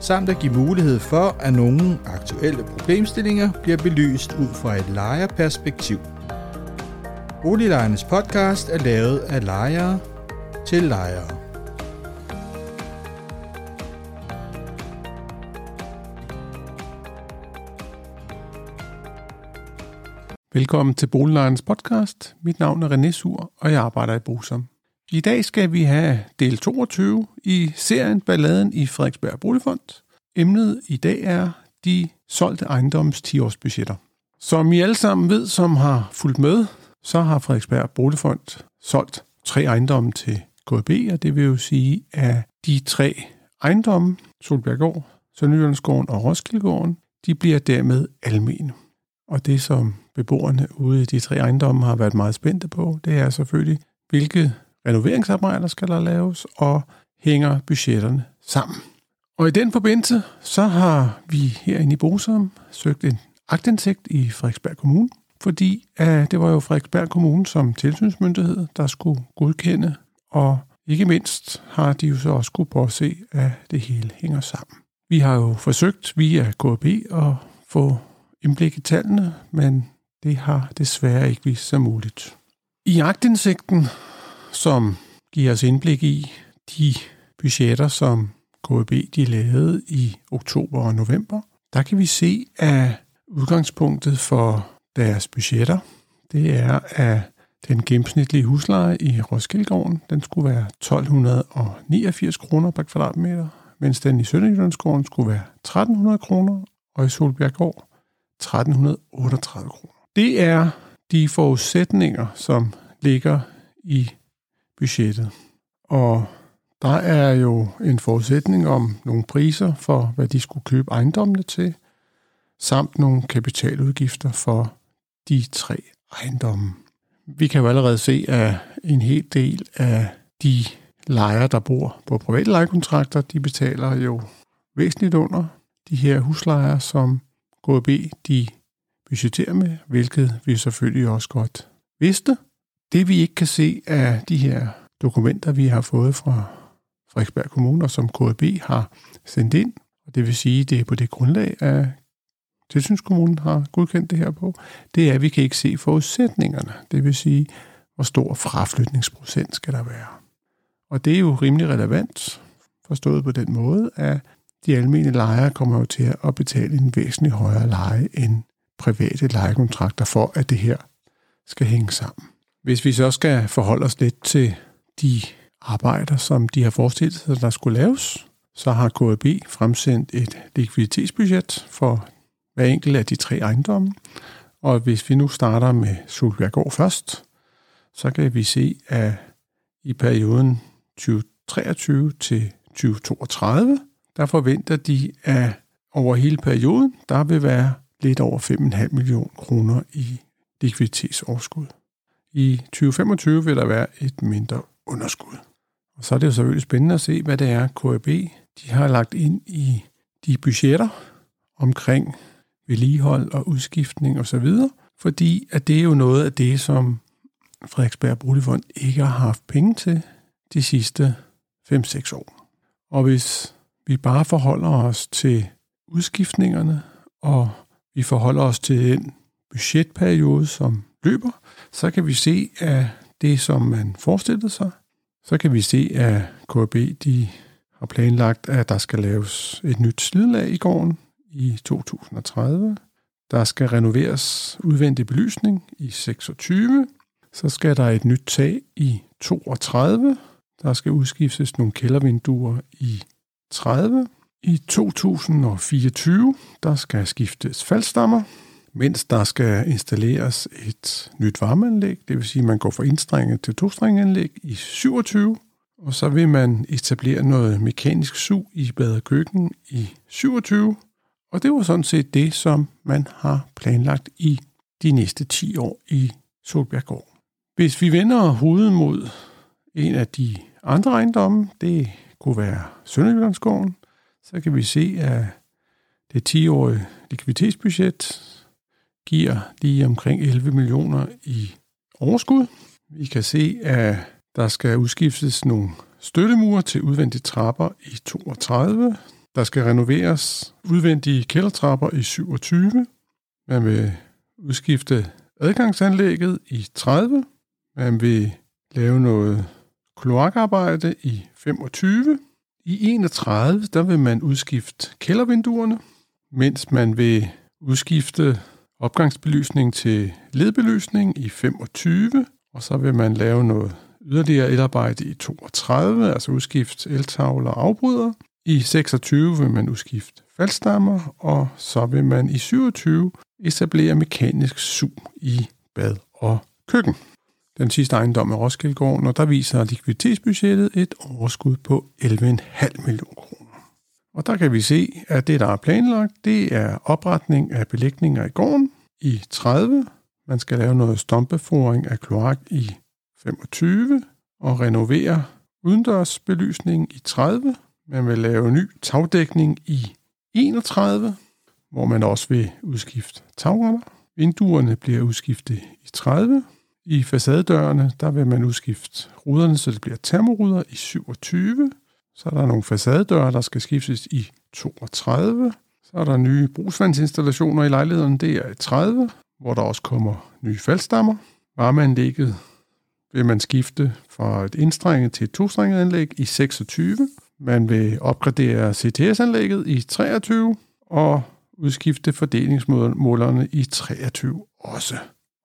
samt at give mulighed for, at nogle aktuelle problemstillinger bliver belyst ud fra et lejerperspektiv. Boliglejernes podcast er lavet af lejere til lejere. Velkommen til Boliglejernes podcast. Mit navn er René Suhr, og jeg arbejder i BOSAM. I dag skal vi have del 22 i serien Balladen i Frederiksberg Boligfond. Emnet i dag er de solgte ejendoms 10-årsbudgetter. Som I alle sammen ved, som har fulgt med, så har Frederiksberg Boligfond solgt 3 ejendomme til KAB, og det vil jo sige, at de 3 ejendomme, Solbjerggård, Sønderjyllandsgården og Roskildegården, de bliver dermed almene. Og det, som beboerne ude i de 3 ejendomme har været meget spændte på, det er selvfølgelig, hvilke renoveringsarbejder skal der laves, og hænger budgetterne sammen. Og i den forbindelse, så har vi herinde i BOSAM søgt en aktindsigt i Frederiksberg Kommune, fordi det var jo Frederiksberg Kommune som tilsynsmyndighed, der skulle godkende, og ikke mindst har de jo så også kunne påse, at det hele hænger sammen. Vi har jo forsøgt via KAB at få indblik i tallene, men det har desværre ikke vist sig muligt. I aktindsigten, som giver os indblik i de budgetter, som KAB de lavede i oktober og november, der kan vi se, at udgangspunktet for deres budgetter, det er, at den gennemsnitlige husleje i Roskildegården, den skulle være 1289 kroner per kvadratmeter, mens den i Sønderjyllandsgården skulle være 1300 kroner, og i Solbjerggård 1338 kroner. Det er de forudsætninger, som ligger i budgettet. Og der er jo en forudsætning om nogle priser for, hvad de skulle købe ejendommene til, samt nogle kapitaludgifter for de 3 ejendomme. Vi kan jo allerede se, at en hel del af de lejere, der bor på private lejekontrakter, de betaler jo væsentligt under de her huslejer, som KAB de budgeterer med, hvilket vi selvfølgelig også godt vidste. Det vi ikke kan se af de her dokumenter, vi har fået fra Frederiksberg Kommune, og som KAB har sendt ind, og det vil sige, at det er på det grundlag, at tilsynskommunen har godkendt det her på, det er, at vi kan ikke se forudsætningerne. Det vil sige, hvor stor fraflytningsprocent skal der være. Og det er jo rimelig relevant, forstået på den måde, at de almene lejere kommer jo til at betale en væsentlig højere leje end private lejekontrakter for, at det her skal hænge sammen. Hvis vi så skal forholde os lidt til de arbejder, som de har forestillet sig, der skulle laves, så har KAB fremsendt et likviditetsbudget for hver enkelt af de 3 ejendomme. Og hvis vi nu starter med Solbjerggård først, så kan vi se, at i perioden 2023 til 2032, der forventer de, at over hele perioden, der vil være lidt over 5,5 millioner kroner i likviditetsoverskud. I 2025 vil der være et mindre underskud. Og så er det jo selvfølgelig spændende at se, hvad det er, KAB de har lagt ind i de budgetter omkring vedligehold og udskiftning osv., fordi at det er jo noget af det, som Frederiksberg Boligfond ikke har haft penge til de sidste 5-6 år. Og hvis vi bare forholder os til udskiftningerne, og vi forholder os til den budgetperiode, som løber, så kan vi se, at det, som man forestillede sig, så kan vi se, at KAB de har planlagt, at der skal laves et nyt slidelag i gården i 2030. Der skal renoveres udvendig belysning i 26. Så skal der et nyt tag i 32. Der skal udskiftes nogle kældervinduer i 30. I 2024, der skal skiftes faldstammer, mens der skal installeres et nyt varmeanlæg, det vil sige, at man går fra indstrenget til tostrengeanlæg i 27, og så vil man etablere noget mekanisk sug i bad og køkken i 27, Og det var sådan set det, som man har planlagt i de næste 10 år i Solbjerggård. Hvis vi vender hovedet mod en af de andre ejendomme, det kunne være Sønderjyllandsgården, så kan vi se, at det 10-årige likviditetsbudget giver lige omkring 11 millioner i overskud. Vi kan se, at der skal udskiftes nogle støttemure til udvendige trapper i 32. Der skal renoveres udvendige kældertrapper i 27. Man vil udskifte adgangsanlægget i 30. Man vil lave noget kloakarbejde i 25. I 31, der vil man udskifte kældervinduerne, mens man vil udskifte opgangsbelysning til ledbelysning i 25. Og så vil man lave noget yderligere elarbejde i 32, altså udskifte eltavler og afbryder. I 26 vil man udskifte faldstammer, og så vil man i 27 etablere mekanisk sug i bad og køkken. Den sidste ejendom er Roskildegården, og der viser likviditetsbudgettet et overskud på 11,5 millioner kroner. Og der kan vi se, at det, der er planlagt, det er opretning af belægninger i gården i 30. Man skal lave noget stompeforing af kloak i 25 og renovere udendørsbelysning i 30. Man vil lave ny tagdækning i 31, hvor man også vil udskifte tagrammer. Vinduerne bliver udskiftet i 30. I facadedørene, der vil man udskifte ruderne, så det bliver termoruder i 27. Så er der nogle facadedøre, der skal skiftes i 32. Så er der nye brugsvandsinstallationer i lejlighederne, det er i 30, hvor der også kommer nye faldstammer. Varmeanlægget vil man skifte fra et indstrenget til et tostrenget anlæg i 26. Man vil opgradere CTS-anlægget i 23 og udskifte fordelingsmålerne i 23 også.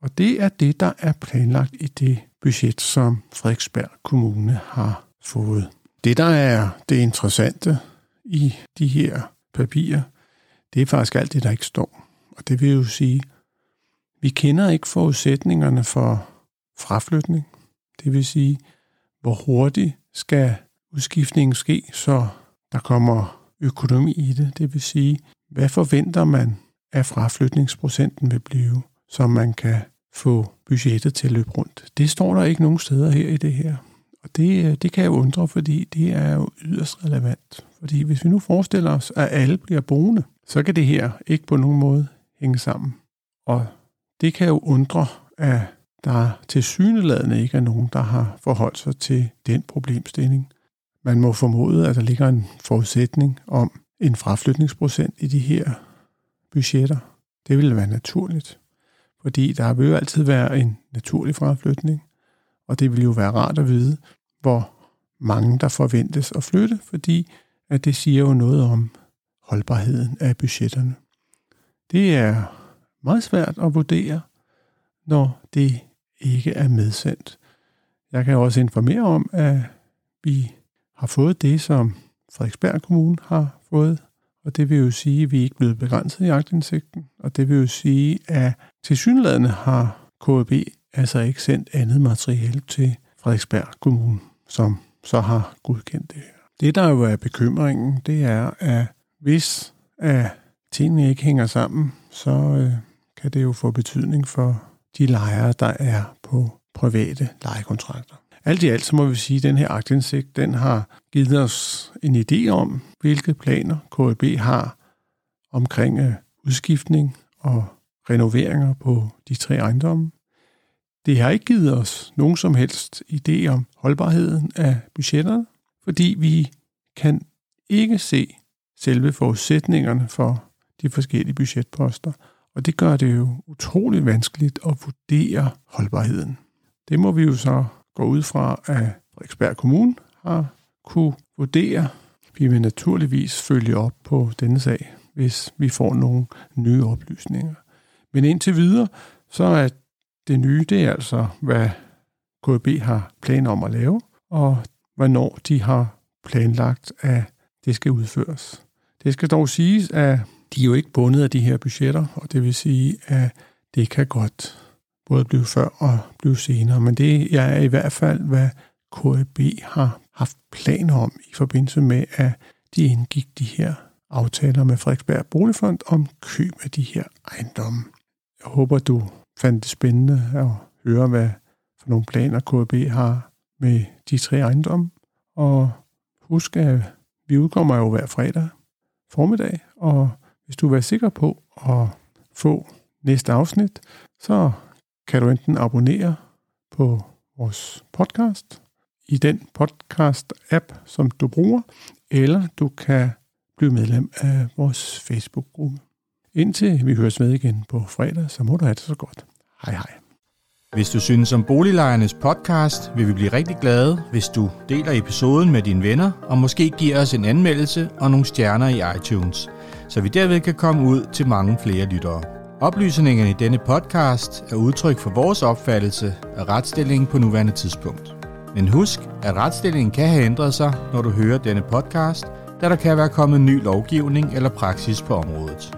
Og det er det, der er planlagt i det budget, som Frederiksberg Kommune har fået. Det, der er det interessante i de her papirer, det er faktisk alt det, der ikke står. Og det vil jo sige, vi kender ikke forudsætningerne for fraflytning. Det vil sige, hvor hurtigt skal udskiftningen ske, så der kommer økonomi i det. Det vil sige, hvad forventer man, at fraflytningsprocenten vil blive, så man kan få budgettet til at løbe rundt. Det står der ikke nogen steder her i det her. Og det kan jeg jo undre, fordi det er jo yderst relevant. Fordi hvis vi nu forestiller os, at alle bliver boende, så kan det her ikke på nogen måde hænge sammen. Og det kan jo undre, at der tilsyneladende ikke er nogen, der har forholdt sig til den problemstilling. Man må formode, at der ligger en forudsætning om en fraflytningsprocent i de her budgetter. Det ville være naturligt, fordi der vil jo altid være en naturlig fraflytning, og det vil jo være rart at vide, hvor mange der forventes at flytte, fordi at det siger jo noget om holdbarheden af budgetterne. Det er meget svært at vurdere, når det ikke er medsendt. Jeg kan også informere om, at vi har fået det, som Frederiksberg Kommune har fået, og det vil jo sige, at vi ikke er blevet begrænset i aktindsigten, og det vil jo sige, at tilsyneladende har KAB altså ikke sendt andet materiale til Frederiksberg Kommune, som så har godkendt det. Det, der jo er bekymringen, det er, at hvis tingene ikke hænger sammen, så kan det jo få betydning for de lejere, der er på private lejekontrakter. Alt i alt, så må vi sige, at den her aktindsigt, den har givet os en idé om, hvilke planer KAB har omkring udskiftning og renoveringer på de tre ejendomme. Det har ikke givet os nogen som helst idé om holdbarheden af budgetterne, fordi vi kan ikke se selve forudsætningerne for de forskellige budgetposter, og det gør det jo utrolig vanskeligt at vurdere holdbarheden. Det må vi jo så gå ud fra, at Frederiksberg Kommune har kunne vurdere. Vi vil naturligvis følge op på denne sag, hvis vi får nogle nye oplysninger. Men indtil videre, så er det nye, det er altså, hvad KAB har planer om at lave, og hvornår de har planlagt, at det skal udføres. Det skal dog siges, at de er jo ikke bundet af de her budgetter, og det vil sige, at det kan godt både blive før og blive senere, men det er i hvert fald, hvad KAB har haft planer om i forbindelse med, at de indgik de her aftaler med Frederiksberg Boligfond om køb af de her ejendomme. Jeg håber, du fandt det spændende at høre, hvad for nogle planer KAB har med de tre ejendomme. Og husk, at vi udkommer jo hver fredag formiddag, og hvis du vil være sikker på at få næste afsnit, så kan du enten abonnere på vores podcast i den podcast-app, som du bruger, eller du kan blive medlem af vores Facebook-gruppe. Indtil vi høres med igen på fredag, så må du have det så godt. Hej hej. Hvis du synes om Boliglejernes podcast, vil vi blive rigtig glade, hvis du deler episoden med dine venner, og måske giver os en anmeldelse og nogle stjerner i iTunes, så vi derved kan komme ud til mange flere lyttere. Oplysningerne i denne podcast er udtryk for vores opfattelse af retsstillingen på nuværende tidspunkt. Men husk, at retsstillingen kan have ændret sig, når du hører denne podcast, da der kan være kommet ny lovgivning eller praksis på området.